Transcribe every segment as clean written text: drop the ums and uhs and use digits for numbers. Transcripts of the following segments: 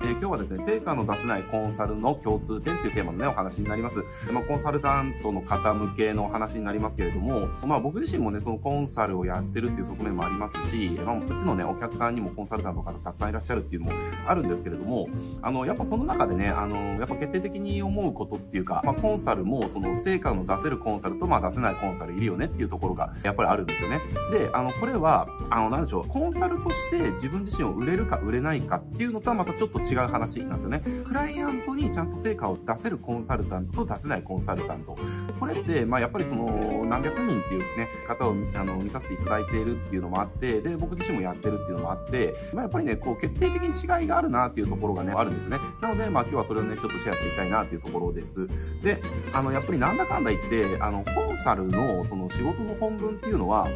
。今日はですね、成果の出せないコンサルの共通点っていうテーマのね、お話になります。コンサルタントの方向けのお話になりますけれども、僕自身もね、そのコンサルをやってるっていう側面もありますし、うちのね、お客さんにもコンサルタントの方たくさんいらっしゃるっていうのもあるんですけれども、やっぱその中でね、やっぱ決定的に思うことっていうか、コンサルもその成果の出せるコンサルと出せないコンサルいるよねっていうところがやっぱりあるんですよね。で、これは、なんでしょう、コンサルとして自分自身を売れるか売れないかっていうのとはまたちょっと違う話なんですよね。クライアントにちゃんと成果を出せるコンサルタントと出せないコンサルタント。これって、やっぱりその何百人っていうね、方を見させていただいているっていうのもあって、で、僕自身もやってるっていうのもあって、やっぱりね、こう決定的に違いがあるなっていうところがね、あるんですね。なので、今日はそれをね、ちょっとシェアしていきたいなっていうところです。で、やっぱりなんだかんだ言って、コンサルのその仕事の本分っていうのは、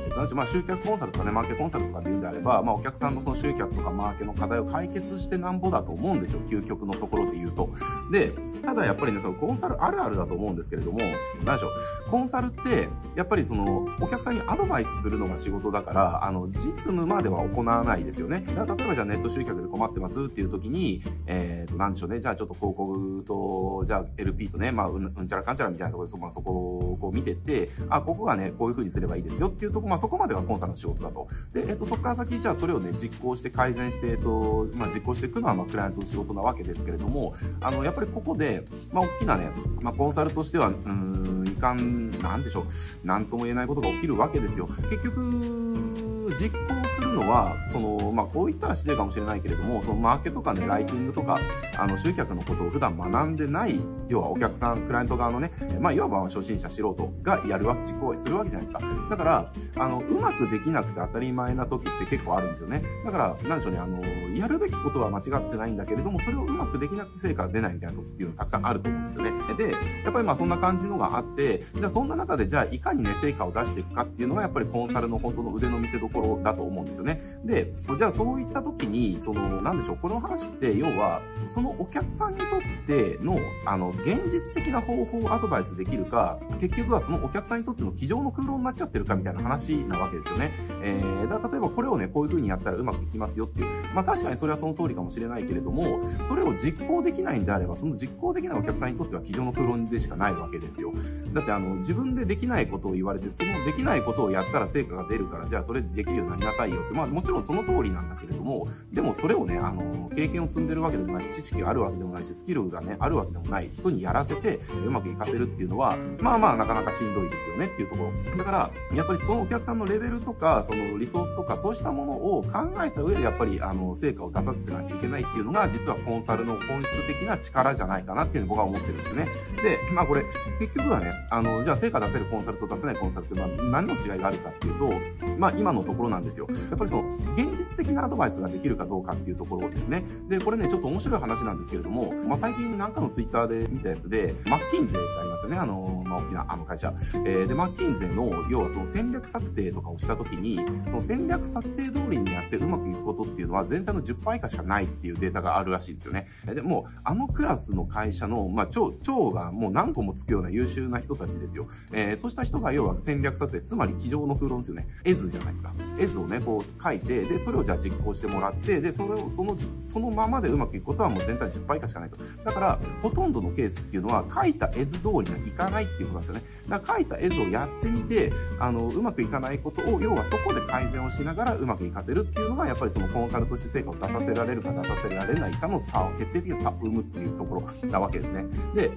集客コンサルとかね、マーケコンサルとかで言うんであれば、お客さんのその集客とかマーケの課題を解決してなんぼだと思うんですよ、究極のところで言うと。で、ただやっぱりね、そのコンサルあるあるだと思うんですけれども、なんでしょう、コンサルって、やっぱりその、お客さんにアドバイスするのが仕事だから、実務までは行わないですよね。だから例えばじゃあネット集客で困ってますっていう時に、なんでしょうね、じゃあちょっと広告と、じゃあ LP とね、うんちゃらかんちゃらみたいなところで、そこをこう見てって、ここがね、こういう風にすればいいですよっていうところ、そこまでがコンサルの仕事だと。で、そこから先、じゃあそれをね、実行して改善して、実行していくのは、クライアントの仕事なわけですけれども、やっぱりここで、大きなね、コンサルとしては、なんでしょう、なんとも言えないことが起きるわけですよ。結局、実行するのは、こう言ったら失礼かもしれないけれども、マーケとかね、ライティングとか、集客のことを普段学んでない、要はお客さん、クライアント側のね、いわば初心者、素人がやるわけ、実行するわけじゃないですか。だから、うまくできなくて当たり前な時って結構あるんですよね。だから、なんでしょうね、やるべきことは間違ってないんだけれども、それをうまくできなくて成果が出ないみたいな時っていうのがたくさんあると思うんですよね。で、やっぱりそんな感じのがあって、じゃあそんな中で、じゃあいかにね、成果を出していくかっていうのが、やっぱりコンサルの本当の腕の見せ所だと思うんですよね。で、じゃあそういった時に、なんでしょう、この話って、要は、そのお客さんにとっての、現実的な方法をアドバイスできるか、結局はそのお客さんにとっての机上の空論になっちゃってるかみたいな話なわけですよね。だから例えばこれをね、こういう風にやったらうまくいきますよっていう。確かにそれはその通りかもしれないけれども、それを実行できないんであれば、その実行できないお客さんにとっては机上の空論でしかないわけですよ。だって自分でできないことを言われて、そのできないことをやったら成果が出るから、じゃあそれできるようになりなさいよって、もちろんその通りなんだけれども、でもそれをね、経験を積んでるわけでもないし、知識があるわけでもないし、スキルがね、あるわけでもない人にやらせて、うまくいかせるっていうのは、なかなかしんどいですよねっていうところ。だから、やっぱりそのお客さんのレベルとか、リソースとか、そうしたものを考えた上で、やっぱり、成果を出させてないといけないっていうのが、実はコンサルの本質的な力じゃないかなっていうふうに僕は思ってるんですね。で、これ、結局はね、じゃあ成果出せるコンサルと出せないコンサルって、何の違いがあるかっていうと、今のところなんですよ。やっぱり現実的なアドバイスができるかどうかっていうところですね。で、これね、ちょっと面白い話なんですけれども、最近なんかのツイッターで見たやつで、マッキンゼーってありますよね。大きな会社。で、マッキンゼーの、要は戦略策定とかをしたときに、戦略策定通りにやってうまくいくことっていうのは全体の 10% 以下しかないっていうデータがあるらしいんですよね。で、もう、クラスの会社の、長がもう何個もつくような優秀な人たちですよ。そうした人が要は戦略策定、つまり机上の空論ですよね。絵図じゃないですか。絵図をね、こう書いて、で、それをじゃあ実行してもらって、で、そのままでうまくいくことはもう全体 10% 以下しかないと。だから、ほとんどのケースっていうのは、書いた絵図通りにいかないっていうことなんですよね。だから書いた絵図をやってみて、うまくいかないことを、要はそこで改善をしながらうまくいかせるっていうのが、やっぱりコンサルとして成果を出させられるか出させられないかの差を、決定的な差を生むっていうところなわけですね。で、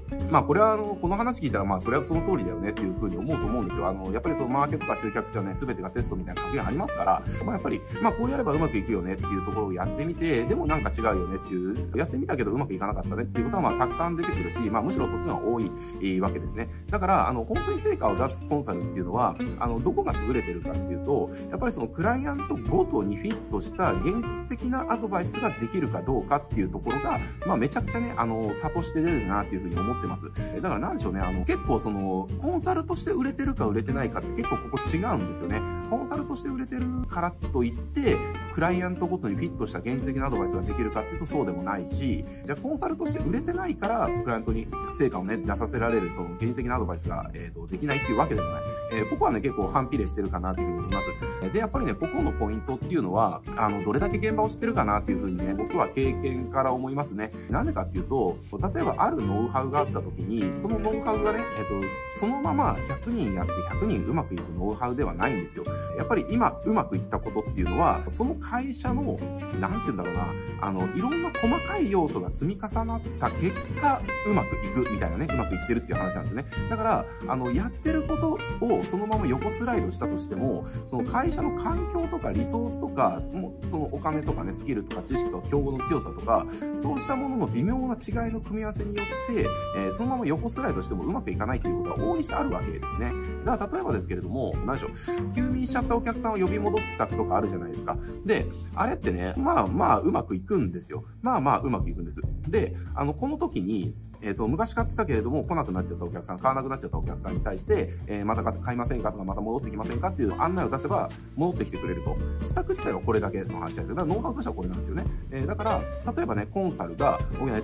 これはこの話聞いたら、それはその通りだよねっていうふうに思うと思うんですよ。やっぱりマーケとか集客ってはね、全てがテストみたいな格言ありますから、やっぱり、こうやればうまくいくよねっていうところをやってみて、でもなんか違うよねっていう、やってみたけどうまくいかなかったねっていうことは、たくさん出てくるし、むしろそっちの方が多い、わけですね。だから、本当に成果を出すコンサルっていうのは、どこが優れてるかっていうと、やっぱりクライアントごとにフィットした現実的なアドバイスができるかどうかっていうところが、めちゃくちゃね、差として出るなっていうふうに思ってます。だからなんでしょうね、結構コンサルとして売れてるか売れてないかって結構ここ違うんですよね。コンサルとして売れてるからといって、クライアントごとにフィットした現実的なアドバイスができるかっていうとそうでもないし、じゃあコンサルとして売れてないから、クライアントに成果をね、出させられる、現実的なアドバイスが、できないっていうわけでもない。僕はね、結構反比例してるかなというふうに思います。で、やっぱりね、個々のポイントっていうのは、どれだけ現場を知ってるかなっていうふうにね、僕は経験から思いますね。なんでかっていうと、例えばあるノウハウがあった時に、そのノウハウがね、そのまま100人やって100人うまくいくノウハウではないんですよ。やっぱり今うまくいったことっていうのは、その会社の、なんて言うんだろうな、いろんな細かい要素が積み重なった結果、うまくいくみたいなね、うまくいってるっていう話なんですよね。だから、やってることをそのまま横スライドしたとしても、その会社の環境とかリソースとか、そのお金とかね、スキルとか知識とか競合の強さとか、そうしたものの微妙な違いの組み合わせによって、そのまま横スライドしてもうまくいかないっていうことは往々にしてあるわけですね。だから例えばですけれども、何でしょう、休眠しちゃったお客さんを呼び戻す策とかあるじゃないですか。で、あれってね、うまくいくんですよ。うまくいくんです。で、この時に、昔買ってたけれども来なくなっちゃったお客さん、買わなくなっちゃったお客さんに対して、また買いませんかとか、また戻ってきませんかっていう案内を出せば戻ってきてくれると。施策自体はこれだけの話ですよ。だからノウハウとしてはこれなんですよね。だから、例えばね、コンサルが、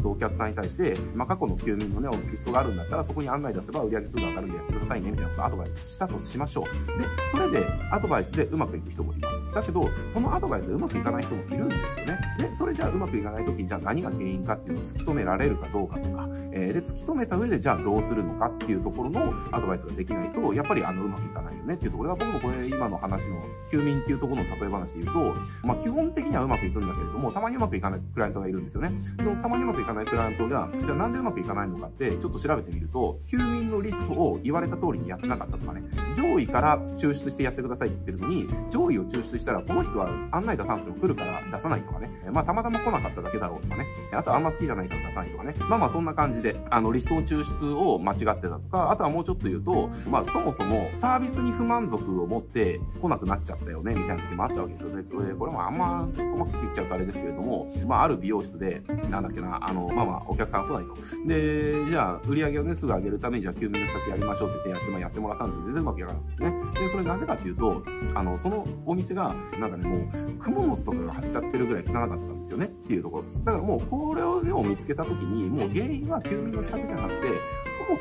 お客さんに対して、過去の休眠のね、リストがあるんだったら、そこに案内出せば売上数が上がるんでやってくださいね、みたいなことをアドバイスしたとしましょう。で、それでアドバイスでうまくいく人もいます。だけど、そのアドバイスでうまくいかない人もいるんですよね。で、それじゃあうまくいかない時に、じゃあ何が原因かっていうのを突き止められるかどうかとか、で、突き止めた上で、じゃあどうするのかっていうところのアドバイスができないと、やっぱりうまくいかないよねっていうところが、僕もこれ今の話の休眠っていうところの例え話で言うと、基本的にはうまくいくんだけれども、たまにうまくいかないクライアントがいるんですよね。そのたまにうまくいかないクライアントが、じゃあなんでうまくいかないのかってちょっと調べてみると、休眠のリストを言われた通りにやってなかったとかね、上位から抽出してやってくださいって言ってるのに、上位を抽出したらこの人は案内出さなくても来るから出さないとかね、たまたま来なかっただけだろうとかね、あとあんま好きじゃないから出さないとかね、そんな感じで、リストの抽出を間違ってたとか、あとはもうちょっと言うと、そもそもサービスに不満足を持って来なくなっちゃったよね、みたいな時もあったわけですよね。これもあんま細かく言っちゃうとあれですけれども、ある美容室で、お客さん来ないと。で、じゃあ、売り上げをね、すぐ上げるために、じゃあ、休眠の先やりましょうって提案して、やってもらったんですけど、全然うまくいかなかったんですね。で、それなんでかっていうと、そのお店が、なんかね、もう、クモの巣とかが張っちゃってるぐらい汚かったんですよね、っていうところ。だからもう、これをね、見つけた時に、もう原因は休眠の施策じゃなくて、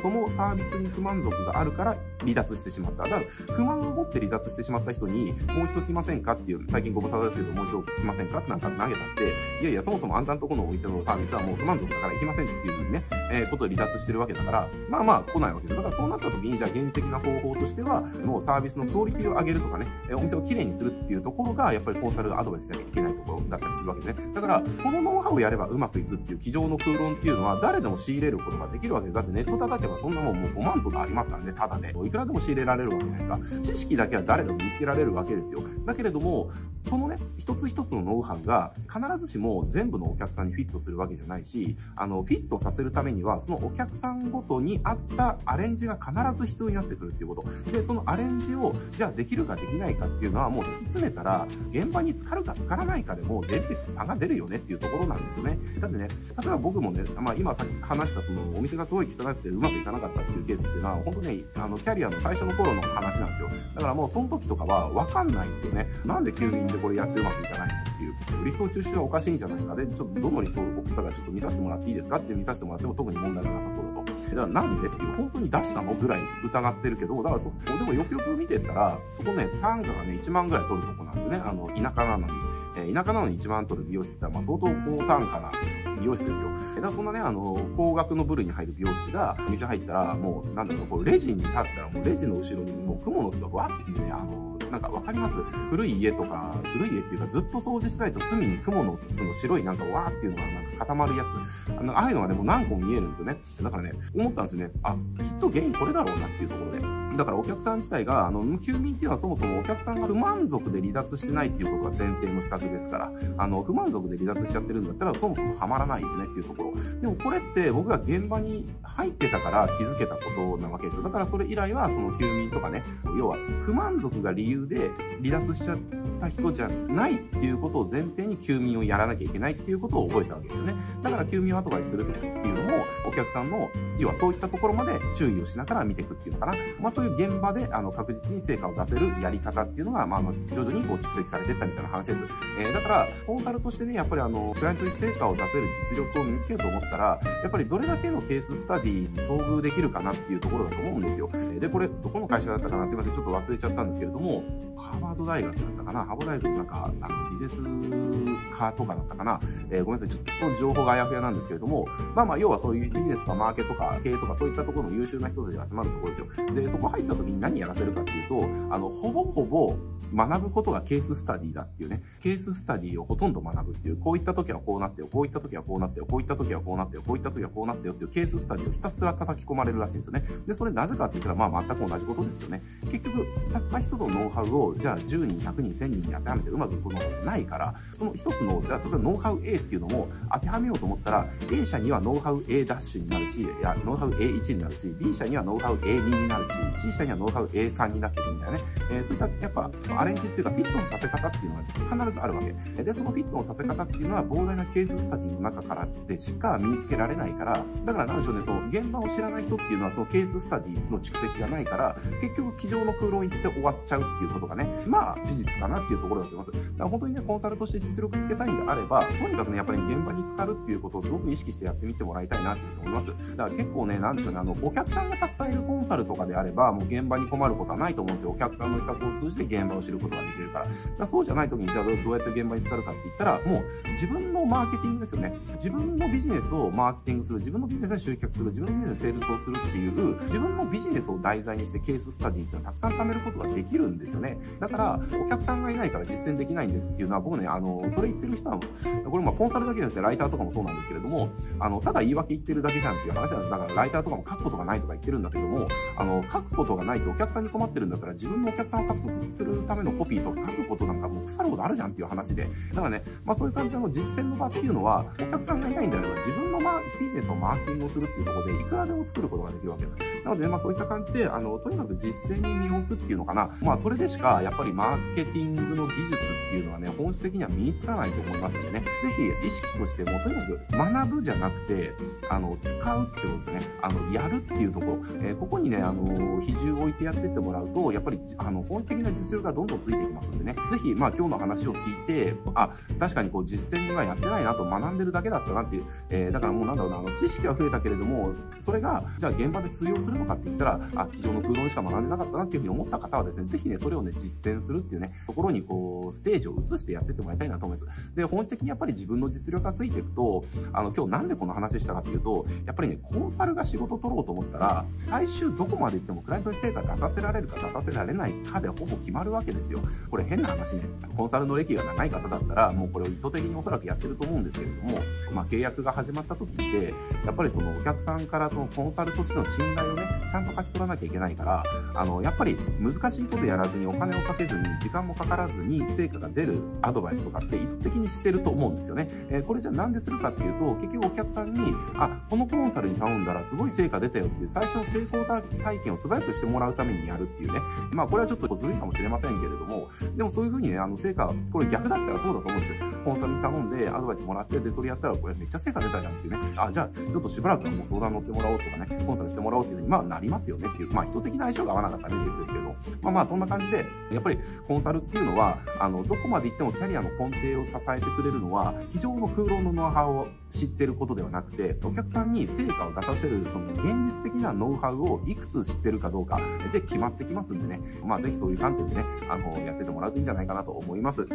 そもそもサービスに不満足があるから離脱してしまった。だから、不満を持って離脱してしまった人に、もう一度来ませんかっていう、最近ご無沙汰ですけど、もう一度来ませんかってなんか投げたって、いやいや、そもそもあんたんとこのお店のサービスはもう不満足だから行きませんっていうふうにね、ことで離脱してるわけだから、来ないわけです。だからそうなった時に、じゃあ現実的な方法としては、もうサービスのクオリティを上げるとかね、お店をきれいにするっていうところが、やっぱりコンサルアドバイスしなきゃいけないところだったりするわけですね。だから、このノウハウをやればうまくいくっていう机上の空論っていうのは、誰でも仕入れることができるわけです。だってネット叩けばそんなもんもう5万とかありますからね、ただね、いくらでも仕入れられるわけじゃないですか。知識だけは誰でも見つけられるわけですよ。だけれども、そのね、一つ一つのノウハウが必ずしも全部のお客さんにフィットするわけじゃないし、フィットさせるためには、そのお客さんごとに合ったアレンジが必ず必要になってくるっていうこと。で、そのアレンジを、じゃあできるかできないかっていうのは、もう突き詰めたら、現場に浸かるか浸からないかでも差が出るよねっていうところなんですよね。だってね、例えば僕もね、今さっき話したそのお店がすごい汚くてうまくいかなかったっていうケースっていうのは、本当ね、キャリアの最初の頃の話なんですよ。だからもうその時とかは分かんないですよね。なんで休眠でこれやってうまくいかないのっていう。リストの抽出はおかしいんじゃないかで、ちょっとどのリストを送ったかちょっと見させてもらっていいですかって見させてもらっても特に問題がなさそうだと。だからなんでっていう、本当に出したのぐらい疑ってるけど、だからでもよくよく見てたら、そこね、単価がね、1万ぐらい取るとこなんですよね。田舎なのに1万取る美容室って相当高単価な美容室ですよ。だからそんなね、高額の部類に入る美容室が、店入ったら、もう、こうレジに立ったら、もうレジの後ろにもうクモの巣がわってね、なんかわかります？古い家っていうかずっと掃除しないと隅に雲の巣の白いなんかわーっていうのがなんか固まるやつ。ああいうのがね、もう何個も見えるんですよね。だからね、思ったんですよね。あ、きっと原因これだろうなっていうところで。だからお客さん自体が、休眠っていうのはそもそもお客さんが不満足で離脱してないっていうことが前提の施策ですから、不満足で離脱しちゃってるんだったらそもそもハマらないよねっていうところ。でもこれって僕が現場に入ってたから気づけたことなわけですよ。だからそれ以来はその休眠とかね、要は不満足が理由で離脱しちゃった人じゃないっていうことを前提に休眠をやらなきゃいけないっていうことを覚えたわけですよね。だから休眠をアドバイスするときっていうのも、お客さんの、要はそういったところまで注意をしながら見ていくっていうのかな。そういう現場で確実に成果を出せるやり方っていうのが、徐々にこう蓄積されていったみたいな話です。だから、コンサルとしてね、やっぱりクライアントに成果を出せる実力を身につけると思ったら、やっぱりどれだけのケーススタディに遭遇できるかなっていうところだと思うんですよ。で、これ、どこの会社だったかな、すいません、ちょっと忘れちゃったんですけれども、ハーバード大学だったかな、ハーバード大学なんか、ビジネス科とかだったかな、ごめんなさい、ちょっと情報があやふやなんですけれども、要はそういうビジネスとかマーケットとか経営とかそういったところの優秀な人たちが集まるところですよ。で、そこ入った時に何やらせるかっていうと、ほぼ学ぶことがケーススタディだっていうね、ケーススタディをほとんど学ぶっていう、こういった時はこうなってよ、こういった時はこうなってよ、こういった時はこうなってよ、こういった時はこうなってよっていうケーススタディをひたすら叩き込まれるらしいんですよね。で、それなぜかって言ったら、全く同じことですよね。結局、たった一つのノウハウを、じゃあ10人、100人、1000人に当てはめてうまくいくことがないから、その一つの、じゃあ例えばノウハウ A っていうのも当てはめようと思ったら、A 社にはノウハウ A' になるし、ノウハウ A1 になるし、B 社にはノウハウ A2 になるし、C 社にはノウハウ A3 になってくるみたいなね。そういった、やっぱ、アレンジっていうかフィットのさせ方っていうのは必ずあるわけで、そのフィットのさせ方っていうのは膨大なケーススタディの中からでしか身につけられないから、だからなんでしょうね、そう現場を知らない人っていうのはそのケーススタディの蓄積がないから、結局机上の空論に行って終わっちゃうっていうことがね、事実かなっていうところだと思います。だから本当にね、コンサルとして実力つけたいんであれば、とにかくね、やっぱり現場に浸かるっていうことをすごく意識してやってみてもらいたいなって思います。だから結構ね、なんでしょうね、お客さんがたくさんいるコンサルとかであれば、もう現場に困ることはないと思うんですよ。お客さんの施策を通じて現場を知ることができるから。だからそうじゃない時に、じゃあどうやって現場に使うかって言ったら、もう自分のマーケティングですよね。自分のビジネスをマーケティングする、自分のビジネスに集客する、自分のビジネスセールスをするっていう、自分のビジネスを題材にしてケーススタディっていうのはたくさん貯めることができるんですよね。だから、お客さんがいないから実践できないんですっていうのは、僕ね、それ言ってる人は、これコンサルだけじゃなくてライターとかもそうなんですけれども、ただ言い訳言ってるだけじゃんっていう話なんです。だからライターとかも書くことがないとか言ってるんだけども、書くことがないとお客さんに困ってるんだったら、自分のお客さんを獲得するためのコピーとか書くことなんかもう腐るほどあるじゃんっていう話で。だからね、そういう感じの実践の場っていうのは、お客さんがいないんであれば、自分のビジネスをマーケティングをするっていうところで、いくらでも作ることができるわけです。なので、そういった感じで、とにかく実践に身を置くっていうのかな。それでしか、やっぱりマーケティングの技術っていうのはね、本質的には身につかないと思いますんでね、ぜひ意識としても、とにかく学ぶじゃなくて、使うってことですよね。やるっていうところ。ここにね、比重を置いてやってってもらうと、やっぱり、本質的な実力がどんどんついてきますんでね。ぜひ、今日の話を聞いて、確かにこう、実践にはやってないなと、学んでるだけだったなっていう。だからもうなんだろうな、知識は増えたけれども、それが、じゃあ現場で通用するのかって言ったら、机上の空論しか学んでなかったなっていうふうに思った方はですね、ぜひね、それをね、実践するっていうね、ところにこう、ステージを移してやってってもらいたいなと思います。で、本質的にやっぱり自分の実力がついていくと、今日なんでこの話したかっていうと、やっぱりね、コンサルが仕事取ろうと思ったら、最終どこまで行ってもクライアントに成果出させられるか出させられないかでほぼ決まるわけですよ。これ変な話ね。コンサルの歴が長い方だったら、もうこれを意図的におそらくやってると思うんですけれども、契約が始まった時って、やっぱりそのお客さんからそのコンサルとしての信頼をね、ちゃんと勝ち取らなきゃいけないから、やっぱり難しいことやらずにお金をかけずに、時間もかからずに成果が出るアドバイスとかって意図的にしてると思うんですよね。これじゃあなんでするかっていうと、結局お客さんに、このコンサルに頼んだらすごい成果出たよっていう最初の成功体験を素早くしてもらうためにやるっていうね。これはちょっとずるいかもしれませんけれども、でもそういうふうにね、成果、これ逆だったらそうだと思うんですよ。コンサルに頼んでアドバイスもらって、で、それやったら、これめっちゃ成果出たじゃんっていうね。じゃあ、ちょっとしばらくはもう相談乗ってもらおうとかね、コンサルしてもらおうっていうふうに、なりますよねっていう、人的な相性が合わなかったら別ですけど、そんな感じで、やっぱりコンサルっていうのは、どこまで行ってもキャリアの根底を支えてくれるのは、机上の空論のノウハウを知ってることではなくて、お客さんに成果を出させる、その現実的なノウハウをいくつ知ってるかどうかで決まってきますんでね、ぜひそういう観点でね、やっててもらうといいんじゃないかなと思います。